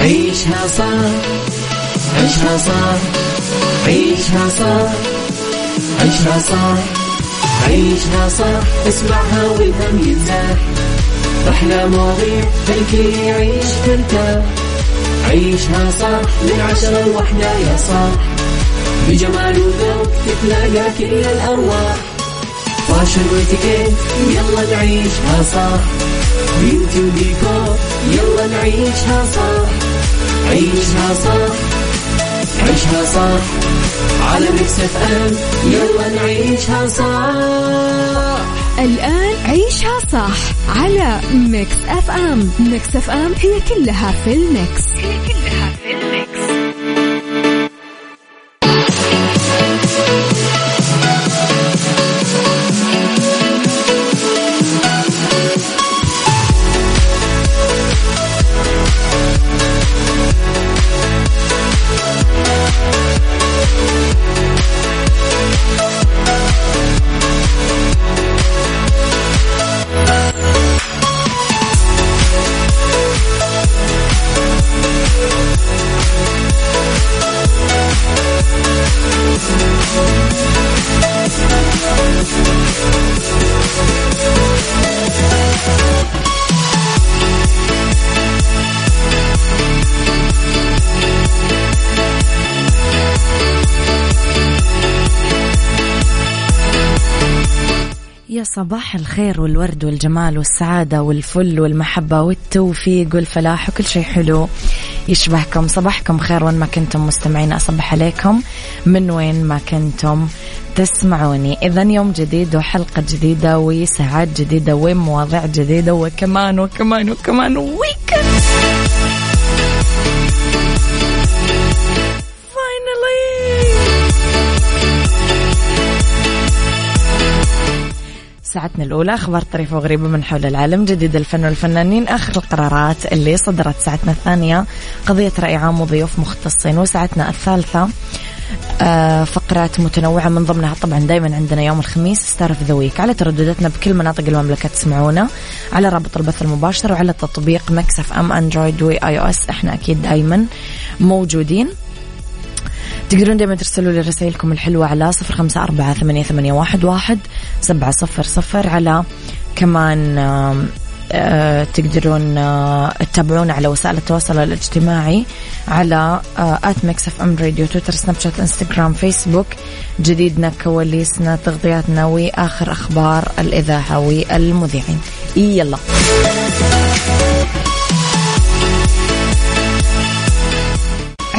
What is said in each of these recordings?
عيشها صح عيشها صح عيشها صح عيشها صح عيشها صح اسمعها والهم ينزاح رحلة مواضيع الكل يعيش ترتاح عيشها صح من عشرة لوحدة يا صاح بجمال وذوق تتلاقى كل الأرواح فاشل واتيكيت يلا نعيشها صح بيوتي وديكور يلا نعيشها صح عيشها صح عيشها صح على ميكس اف ام يلا نعيشها صح. الآن عيشها صح على ميكس اف ام. ميكس اف ام هي كلها في الميكس. صباح الخير والورد والجمال والسعادة والفل والمحبة والتوفيق والفلاح وكل شيء حلو يشبهكم. صباحكم خير وين ما كنتم مستمعين. أصبح عليكم من وين ما كنتم تسمعوني. إذن يوم جديد وحلقة جديدة وساعات جديدة ومواضيع جديدة وكمان وكمان وكمان ويكند ساعتنا الأولى أخبار طريفة وغريبة من حول العالم، جديد الفن والفنانين، آخر القرارات اللي صدرت. ساعتنا الثانية قضية رأي عام وضيوف مختصين، وساعتنا الثالثة فقرات متنوعة من ضمنها طبعا دايما عندنا يوم الخميس ستار اوف ذا ويك على تردداتنا بكل مناطق المملكة. تسمعونا على رابط البث المباشر وعلى تطبيق ميكس اف ام اندرويد واي او اس. احنا أكيد دايما موجودين، تقدرون دائما ترسلوا لي رسائلكم الحلوة على 0548811700 على كمان تقدرون تتابعونا على وسائل التواصل الاجتماعي على @mixfmradio تويتر سناب شات انستغرام فيسبوك. جديدنا كواليسنا تغطياتنا وآخر أخبار الإذاعة والمذيعين. يلا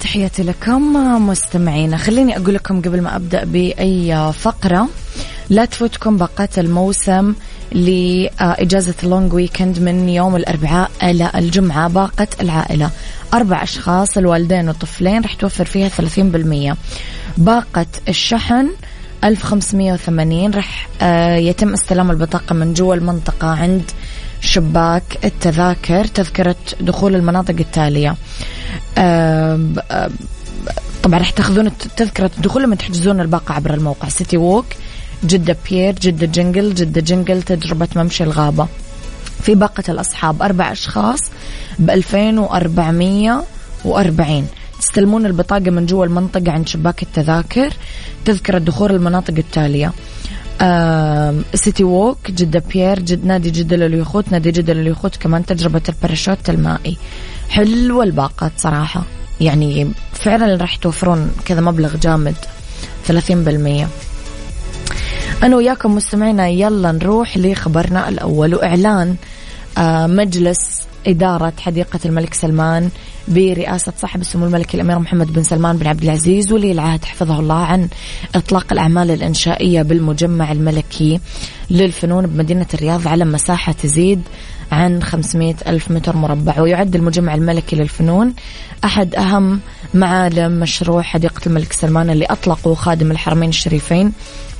تحياتي لكم مستمعينا. خليني أقول لكم قبل ما أبدأ بأي فقرة، لا تفوتكم باقات الموسم لإجازة اللونج ويكند من يوم الأربعاء إلى الجمعة. باقة العائلة 4 أشخاص، الوالدين والطفلين، رح توفر فيها 30%. باقة الشحن 1580، رح يتم استلام البطاقة من جوا المنطقة عند شباك التذاكر. تذكرة دخول المناطق التالية، طبعا رح تاخذون تذكرة الدخول لما تحجزون الباقة عبر الموقع سيتي ووك جدة بيير، جدة جنجل، جدة جنجل، تجربة ممشي الغابة. في باقة الأصحاب 4 أشخاص ب2440، تستلمون البطاقة من جوا المنطقة عند شباك التذاكر. تذكرة دخول المناطق التالية سيتي ووك، جدة بيير، نادي جدة لليخوت، نادي جدة لليخوت كمان تجربة الباراشوت المائي. حلوة الباقة صراحة، يعني فعلا راح توفرون كذا مبلغ جامد 30%. أنا وياكم مستمعينا يلا نروح لخبرنا الأول. وإعلان مجلس إدارة حديقة الملك سلمان برئاسة صاحب السمو الملكي الأمير محمد بن سلمان بن عبد العزيز ولي العهد حفظه الله عن إطلاق الأعمال الإنشائية بالمجمع الملكي للفنون بمدينة الرياض على مساحة تزيد عن 500,000 متر مربع. ويعد المجمع الملكي للفنون أحد أهم معالم مشروع حديقة الملك سلمان اللي أطلقه خادم الحرمين الشريفين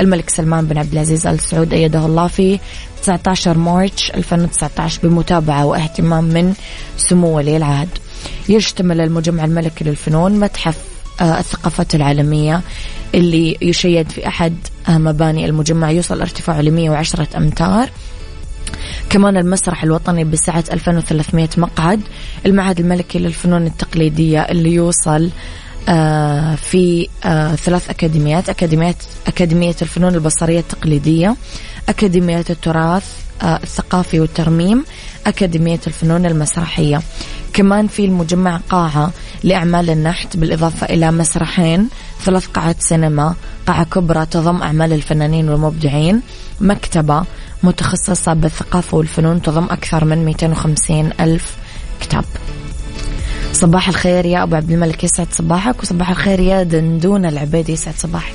الملك سلمان بن عبد العزيز آل سعود أيده الله في 19 مارس 2019 بمتابعة واهتمام من سمو ولي العهد. يشتمل المجمع الملكي للفنون متحف الثقافات العالمية اللي يشيد في أحد مباني المجمع يوصل ارتفاعه ل 110 أمتار، كمان المسرح الوطني بسعة 2300 مقعد، المعهد الملكي للفنون التقليدية اللي يوصل في 3 أكاديميات: أكاديمية الفنون البصرية التقليدية، أكاديمية التراث الثقافي والترميم، أكاديمية الفنون المسرحية. كمان في المجمع قاعة لأعمال النحت بالإضافة إلى مسرحين، 3 قاعات سينما، قاعة كبرى تضم أعمال الفنانين والمبدعين، مكتبة متخصصة بالثقافة والفنون تضم أكثر من 250,000 كتاب. صباح الخير يا أبو عبد الملك، يسعد صباحك. وصباح الخير يا دندون العبيد، يسعد صباحك.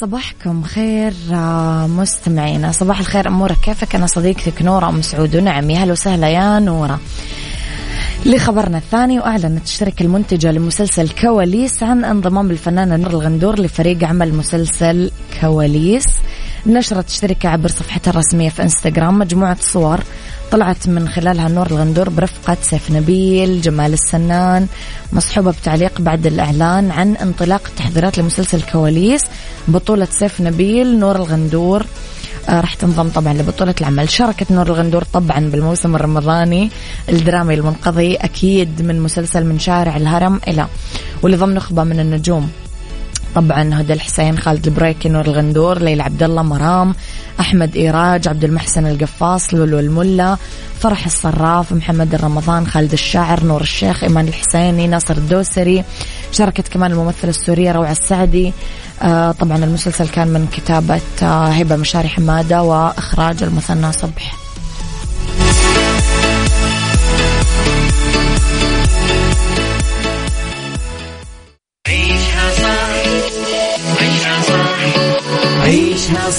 صباحكم خير مستمعينا، صباح الخير. أمورك كيفك؟ أنا صديقتك نورة أم سعود. نعم، يا هلا وسهلا يا نورة. لخبرنا الثاني، وأعلنت الشركة المنتجة لمسلسل كواليس عن انضمام الفنانة نور الغندور لفريق عمل مسلسل كواليس. نشرت الشركة عبر صفحتها الرسمية في انستغرام مجموعة صور طلعت من خلالها نور الغندور برفقة سيف نبيل، جمال السنان، مصحوبة بتعليق بعد الإعلان عن انطلاق التحضيرات لمسلسل كواليس بطولة سيف نبيل. نور الغندور راح تنضم طبعا لبطولة العمل. شاركت نور الغندور طبعا بالموسم الرمضاني الدرامي المنقضي أكيد من مسلسل من شارع الهرم إلى، واللي ضم نخبة من النجوم طبعا: هدى الحسين، خالد البريكي، نور الغندور، ليلى عبد الله، مرام أحمد، إيراج، عبد المحسن القفاص، لولو الملا، فرح الصراف، محمد الرمضان، خالد الشاعر، نور الشيخ، إيمان الحسيني، ناصر الدوسري. شاركت كمان الممثلة السورية روعة السعدي. طبعا المسلسل كان من كتابة هبة مشاري حمادة وإخراج المثنى صبح. عيشها صح، عيشها صح، عيشها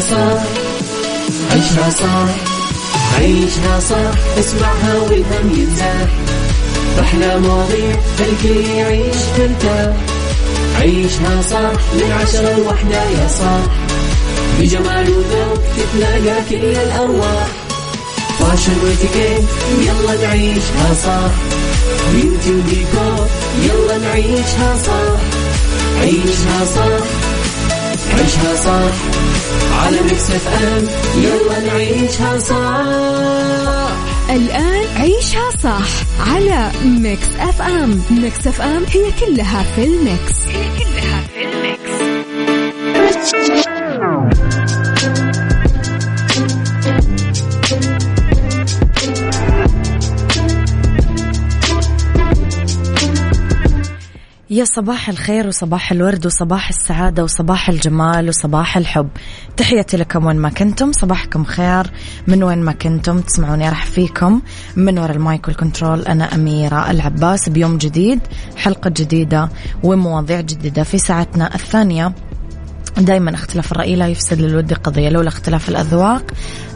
صح، عيشها صح، عيشها صح، اسمعها والهم ينزاح، أحلى مواضيع الكل يعيش ترتاح، عيشها صح من 10 لوحدة يا صاح، بجمال وذوق تتلاقى كل الأرواح، فاشل واتيكيت يلا نعيشها صح، بيوتي وديكور يلا نعيشها صح، عيشها صح، عيشها صح، على ميكس اف ام يلا نعيشها صح. الآن عيشها صح على ميكس اف ام. ميكس اف ام هي كلها في الميكس. يا صباح الخير وصباح الورد وصباح السعادة وصباح الجمال وصباح الحب. تحياتي لكم وين ما كنتم، صباحكم خير من وين ما كنتم تسمعوني. راح فيكم من وراء المايك والكنترول أنا أميرة العباس، بيوم جديد، حلقة جديدة ومواضيع جديدة في ساعتنا الثانية دائما اختلاف الرأي لا يفسد للود قضية، لولا اختلاف الأذواق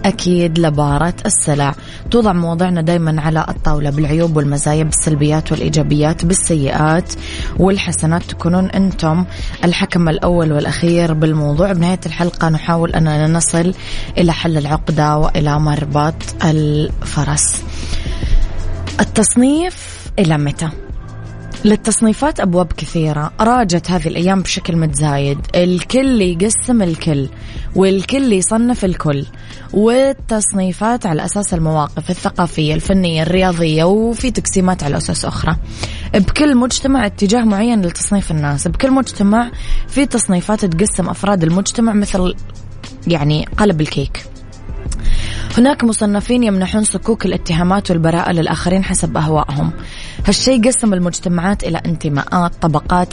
أكيد لبارت السلع. توضع مواضعنا دائما على الطاولة بالعيوب والمزايا، بالسلبيات والإيجابيات، بالسيئات والحسنات، تكونون أنتم الحكم الأول والأخير بالموضوع. بنهاية الحلقة نحاول أننا نصل إلى حل العقدة وإلى مربط الفرس. التصنيف إلى متى؟ للتصنيفات أبواب كثيرة راجت هذه الأيام بشكل متزايد، الكل يقسم الكل والكل يصنف الكل، والتصنيفات على أساس المواقف الثقافية الفنية الرياضية، وفي تقسيمات على أساس أخرى. بكل مجتمع اتجاه معين لتصنيف الناس، بكل مجتمع في تصنيفات تقسم أفراد المجتمع مثل يعني قلب الكيك. هناك مصنفين يمنحون صكوك الاتهامات والبراءة للآخرين حسب أهوائهم. هالشي قسم المجتمعات إلى انتماءات، طبقات،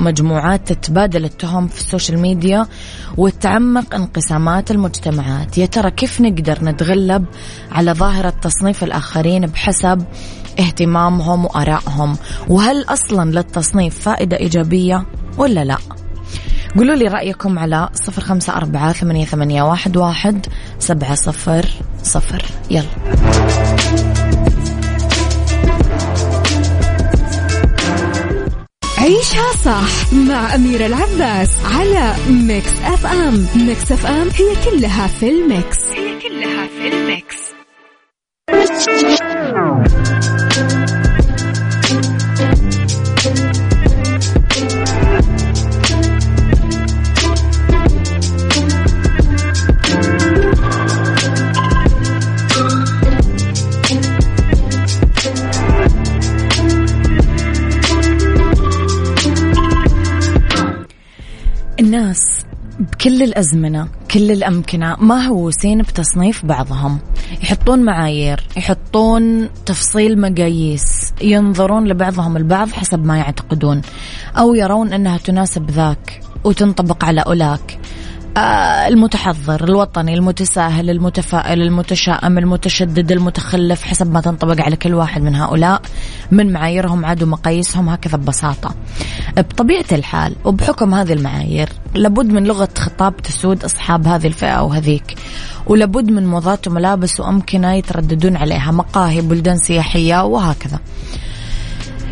مجموعات تتبادل التهم في السوشيال ميديا وتعمق انقسامات المجتمعات. يا ترى كيف نقدر نتغلب على ظاهرة تصنيف الآخرين بحسب اهتمامهم وآرائهم؟ وهل أصلا للتصنيف فائدة إيجابية ولا لا؟ قولوا لي رأيكم على 0548811700. يلا عيشها صح مع أميرة العباس على ميكس أف أم. ميكس أف أم هي كلها في الميكس، هي كلها في الميكس. الناس بكل الأزمنة كل الأمكنة مهووسين بتصنيف بعضهم، يحطون معايير، يحطون تفصيل مقاييس، ينظرون لبعضهم البعض حسب ما يعتقدون أو يرون أنها تناسب ذاك وتنطبق على أولاك. المتحضر، الوطني، المتساهل، المتفائل، المتشائم، المتشدد، المتخلف، حسب ما تنطبق على كل واحد من هؤلاء من معاييرهم عاد ومقاييسهم هكذا ببساطة. بطبيعة الحال وبحكم هذه المعايير لابد من لغة خطاب تسود أصحاب هذه الفئة أو هذيك، ولابد من موضات وملابس وأمكنة يترددون عليها، مقاهي، بلدان سياحية وهكذا.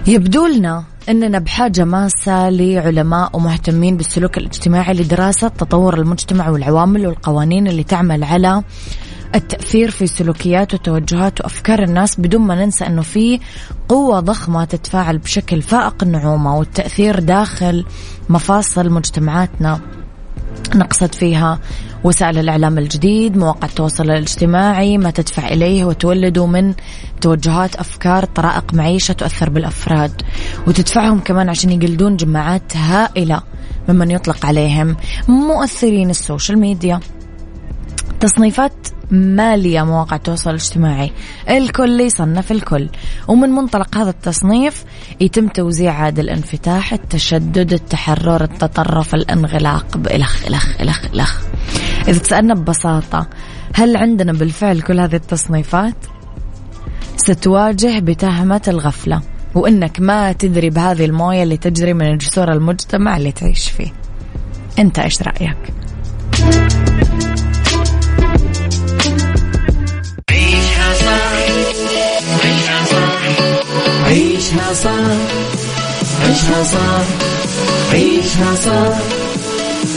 يبدو لنا أننا بحاجة ماسة لعلماء ومهتمين بالسلوك الاجتماعي لدراسة تطور المجتمع والعوامل والقوانين اللي تعمل على التأثير في سلوكيات وتوجهات وأفكار الناس، بدون ما ننسى أنه في قوة ضخمة تتفاعل بشكل فائق النعومة والتأثير داخل مفاصل مجتمعاتنا، نقصد فيها وسائل الإعلام الجديد، مواقع التواصل الاجتماعي، ما تدفع إليه وتولده من توجهات، أفكار، طرائق معيشة تؤثر بالأفراد وتدفعهم كمان عشان يقلدون جماعات هائلة ممن يطلق عليهم مؤثرين السوشيال ميديا. تصنيفات مالية مواقع التواصل الاجتماعي، الكل يصنف الكل، ومن منطلق هذا التصنيف يتم توزيع عاد الانفتاح، التشدد، التحرر، التطرف، الانغلاق، بإلخ إلخ إلخ إلخ. إذا تسألنا ببساطة هل عندنا بالفعل كل هذه التصنيفات؟ ستواجه بتهمة الغفلة وإنك ما تدري بهذه الموية اللي تجري من جسور المجتمع اللي تعيش فيه. أنت إيش رأيك؟ عيشها صح، عيشها صح، عيشها صح،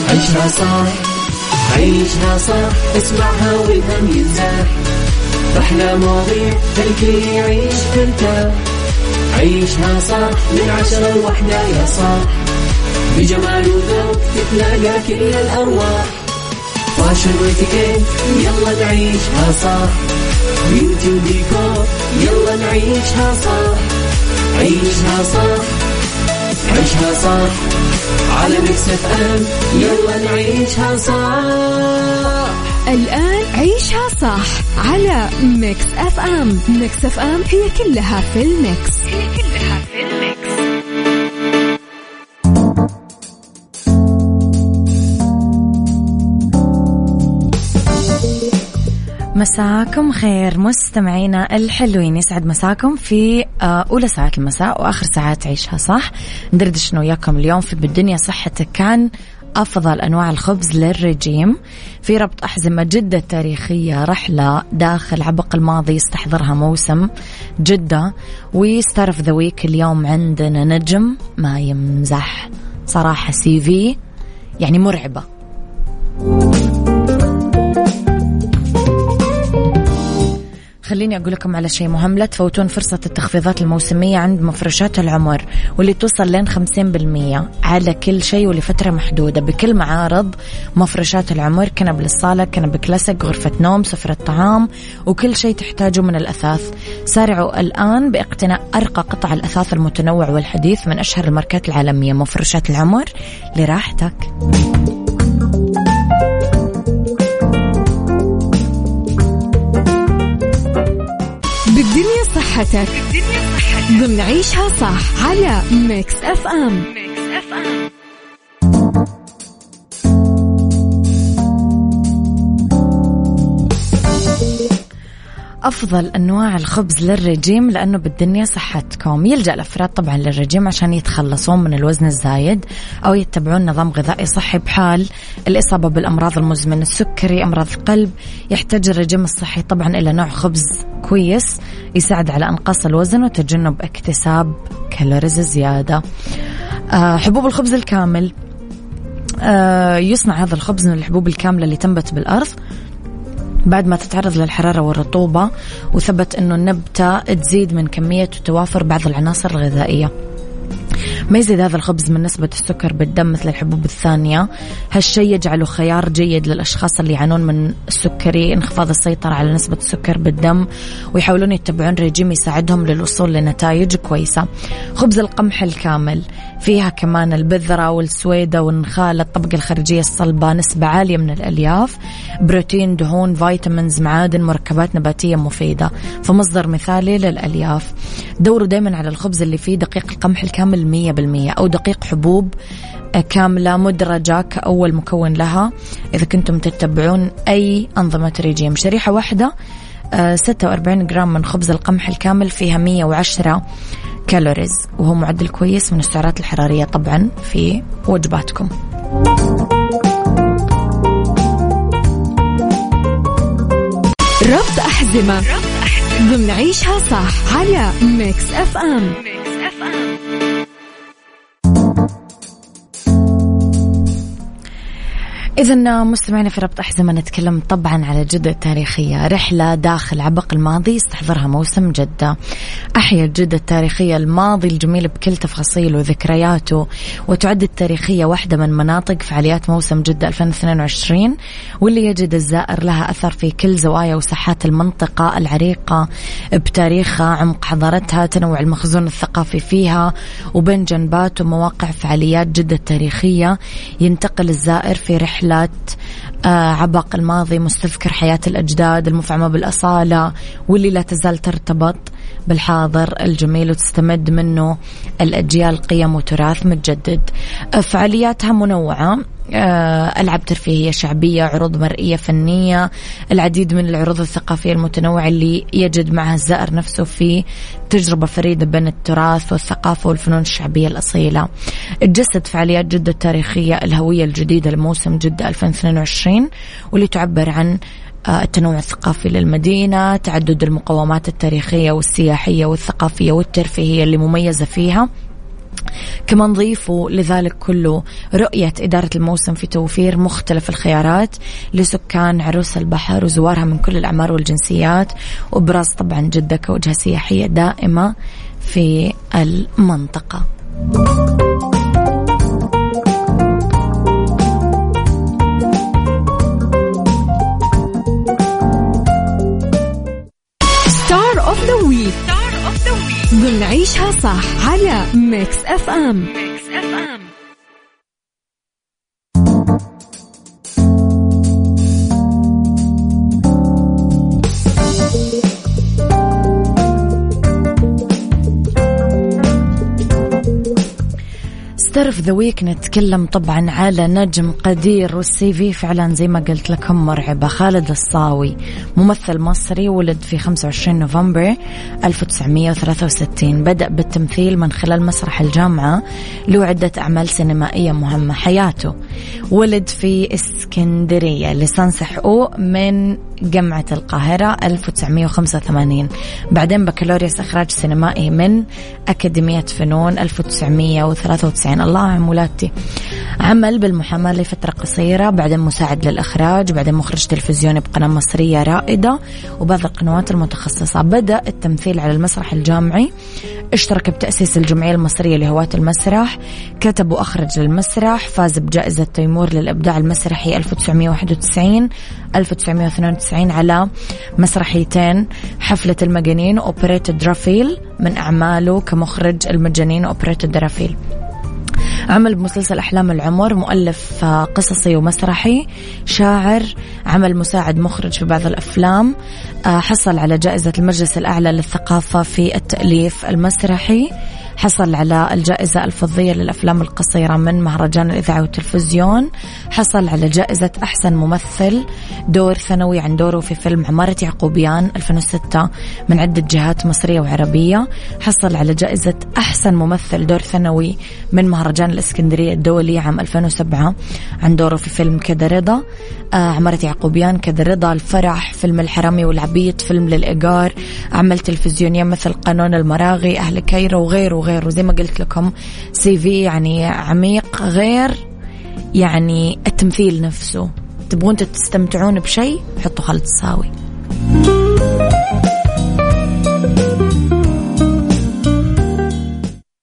عيشها صح، عيشها صح، اسمعها والهم ينزاح، أحلى مواضيع الكل يعيش ترتاح، عيشها صح من 10 ل1 يا صاح، بجمال وذوق تتلاقى كل الأرواح، فاشل واتيكيت يلا نعيشها صح، بيوتي وديكور يلا نعيشها صح، عيشها صح، عيشها صح، على ميكس اف ام يلا نعيشها صح. الآن عيشها صح على ميكس اف ام. ميكس اف ام هي كلها في الميكس، هي كلها في الميكس. مساكم خير مستمعينا الحلوين، يسعد مساكم في أولى ساعات المساء وآخر ساعات عيشها صح. ندردش وياكم اليوم في بالدنيا صحتك، كان أفضل أنواع الخبز للرجيم في ربط أحزمة جدة التاريخية، رحلة داخل عبق الماضي يستحضرها موسم جدة، وستار اوف ذا ويك اليوم عندنا نجم ما يمزح صراحة، سي في يعني مرعبة. خليني أقول لكم على شيء مهم، لا تفوتون فرصة التخفيضات الموسمية عند مفرشات العمر واللي توصل لين 50% على كل شيء ولفترة محدودة بكل معارض مفرشات العمر، كنب للصالة، كنب كلاسيك، غرفة نوم، سفرة طعام، وكل شيء تحتاجه من الأثاث. سارعوا الآن باقتناء أرقى قطع الأثاث المتنوع والحديث من أشهر الماركات العالمية. مفرشات العمر لراحتك. بالدنيا صحتك ضمن عيشها صح على ميكس اف ام. أفضل أنواع الخبز للرجيم لأنه بالدنيا صحتكم. يلجأ الأفراد طبعا للرجيم عشان يتخلصون من الوزن الزايد أو يتبعون نظام غذائي صحي بحال الإصابة بالأمراض المزمنة، السكري، أمراض القلب. يحتاج الرجيم الصحي طبعا إلى نوع خبز كويس يساعد على إنقاص الوزن وتجنب اكتساب كالوريز زيادة. حبوب الخبز الكامل، يصنع هذا الخبز من الحبوب الكاملة اللي تنبت بالأرض بعد ما تتعرض للحرارة والرطوبة، وثبت أنه النبتة تزيد من كمية وتوافر بعض العناصر الغذائية. ما يزيد هذا الخبز من نسبة السكر بالدم مثل الحبوب الثانية. هالشي يجعله خيار جيد للأشخاص اللي يعانون من السكري، انخفاض السيطرة على نسبة السكر بالدم، ويحاولون يتبعون رجيم يساعدهم للوصول لنتائج كويسة. خبز القمح الكامل فيها كمان البذرة والسويدة والنخالة، الطبقة الخارجية الصلبة، نسبة عالية من الألياف، بروتين، دهون، فيتامينز، معادن، مركبات نباتية مفيدة، فمصدر مثالي للألياف. دوروا دايما على الخبز اللي فيه دقيق القمح الكامل 100% أو دقيق حبوب كاملة مدرجة كأول مكون لها. إذا كنتم تتبعون أي أنظمة ريجيم، شريحة واحدة 46 جرام من خبز القمح الكامل فيها 110 كالوريز، وهو معدل كويس من السعرات الحرارية طبعا في وجباتكم. ربط أحزمة ضمن عيشها صح على ميكس أف أم. إذن مستمعينا في ربط أحزمة نتكلم طبعا على جدة التاريخية، رحلة داخل عبق الماضي استحضرها موسم جدة. أحيا جدة التاريخية الماضي الجميل بكل تفاصيله وذكرياته، وتعد التاريخية واحدة من مناطق فعاليات موسم جدة 2022، واللي يجد الزائر لها أثر في كل زوايا وساحات المنطقة العريقة بتاريخها، عمق حضارتها، تنوع المخزون الثقافي فيها، وبين جنبات ومواقع فعاليات جدة التاريخية ينتقل الزائر في رحلة عبق الماضي مستذكر حياة الأجداد المفعمة بالأصالة، واللي لا تزال ترتبط بالحاضر الجميل وتستمد منه الأجيال قيم وتراث متجدد. فعالياتها منوعة، ألعاب ترفيهية شعبية، عروض مرئية فنية، العديد من العروض الثقافية المتنوعة اللي يجد معها الزائر نفسه في تجربة فريدة بين التراث والثقافة والفنون الشعبية الأصيلة. تجسد فعاليات جدة التاريخية الهوية الجديدة لموسم جدة 2022، واللي تعبر عن التنوع الثقافي للمدينة، تعدد المقومات التاريخية والسياحية والثقافية والترفيهية اللي مميزة فيها. كمان ضيفوا لذلك كله رؤية إدارة الموسم في توفير مختلف الخيارات لسكان عروس البحر وزوارها من كل الأعمار والجنسيات، وبراز طبعا جدة كوجهة سياحية دائمة في المنطقة. بنعيشها صح على ميكس اف ام. ستار ذا ويك نتكلم طبعا على نجم قدير، والسي في فعلا زي ما قلت لكم مرعبة. خالد الصاوي ممثل مصري ولد في 25 نوفمبر 1963، بدأ بالتمثيل من خلال مسرح الجامعة له عدة أعمال سينمائية مهمة. حياته ولد في اسكندرية، لسانس حقوق من جامعة القاهرة 1985، بعدين بكالوريوس إخراج سينمائي من أكاديمية فنون 1993. الله عن ولادتي. عمل بالمحاماة لفترة قصيرة، بعدين مساعد للإخراج، بعدين مخرج تلفزيوني بقناة مصرية رائدة وبعض القنوات المتخصصة. بدأ التمثيل على المسرح الجامعي، اشترك بتأسيس الجمعية المصرية لهواة المسرح، كتب وأخرج للمسرح، فاز بجائزة تيمور للإبداع المسرحي 1991-1992 على مسرحيتين، حفلة المجانين وأوبريت درافيل، من أعماله كمخرج المجانين وأوبريت درافيل. عمل بمسلسل أحلام العمر، مؤلف قصصي ومسرحي، شاعر، عمل مساعد مخرج في بعض الأفلام، حصل على جائزة المجلس الأعلى للثقافة في التأليف المسرحي، حصل على الجائزة الفضية للأفلام القصيرة من مهرجان الإذاعة والتلفزيون، حصل على جائزة أحسن ممثل دور ثانوي عن دوره في فيلم عمارة يعقوبيان 2006 من عدة جهات مصرية وعربية، حصل على جائزة أحسن ممثل دور ثانوي من مهرجان الإسكندرية الدولي عام 2007 عن دوره في فيلم كدرضة، عمارة يعقوبيان، كدرضة، الفرح، فيلم الحرامي والعبيد، فيلم للإيجار، أعمال تلفزيونية مثل قانون المراغي، أهل كايرو وغيره. زي ما قلت لكم سي في يعني عميق، غير يعني التمثيل نفسه. تبغون تستمتعون بشيء حطوا خالد الصاوي.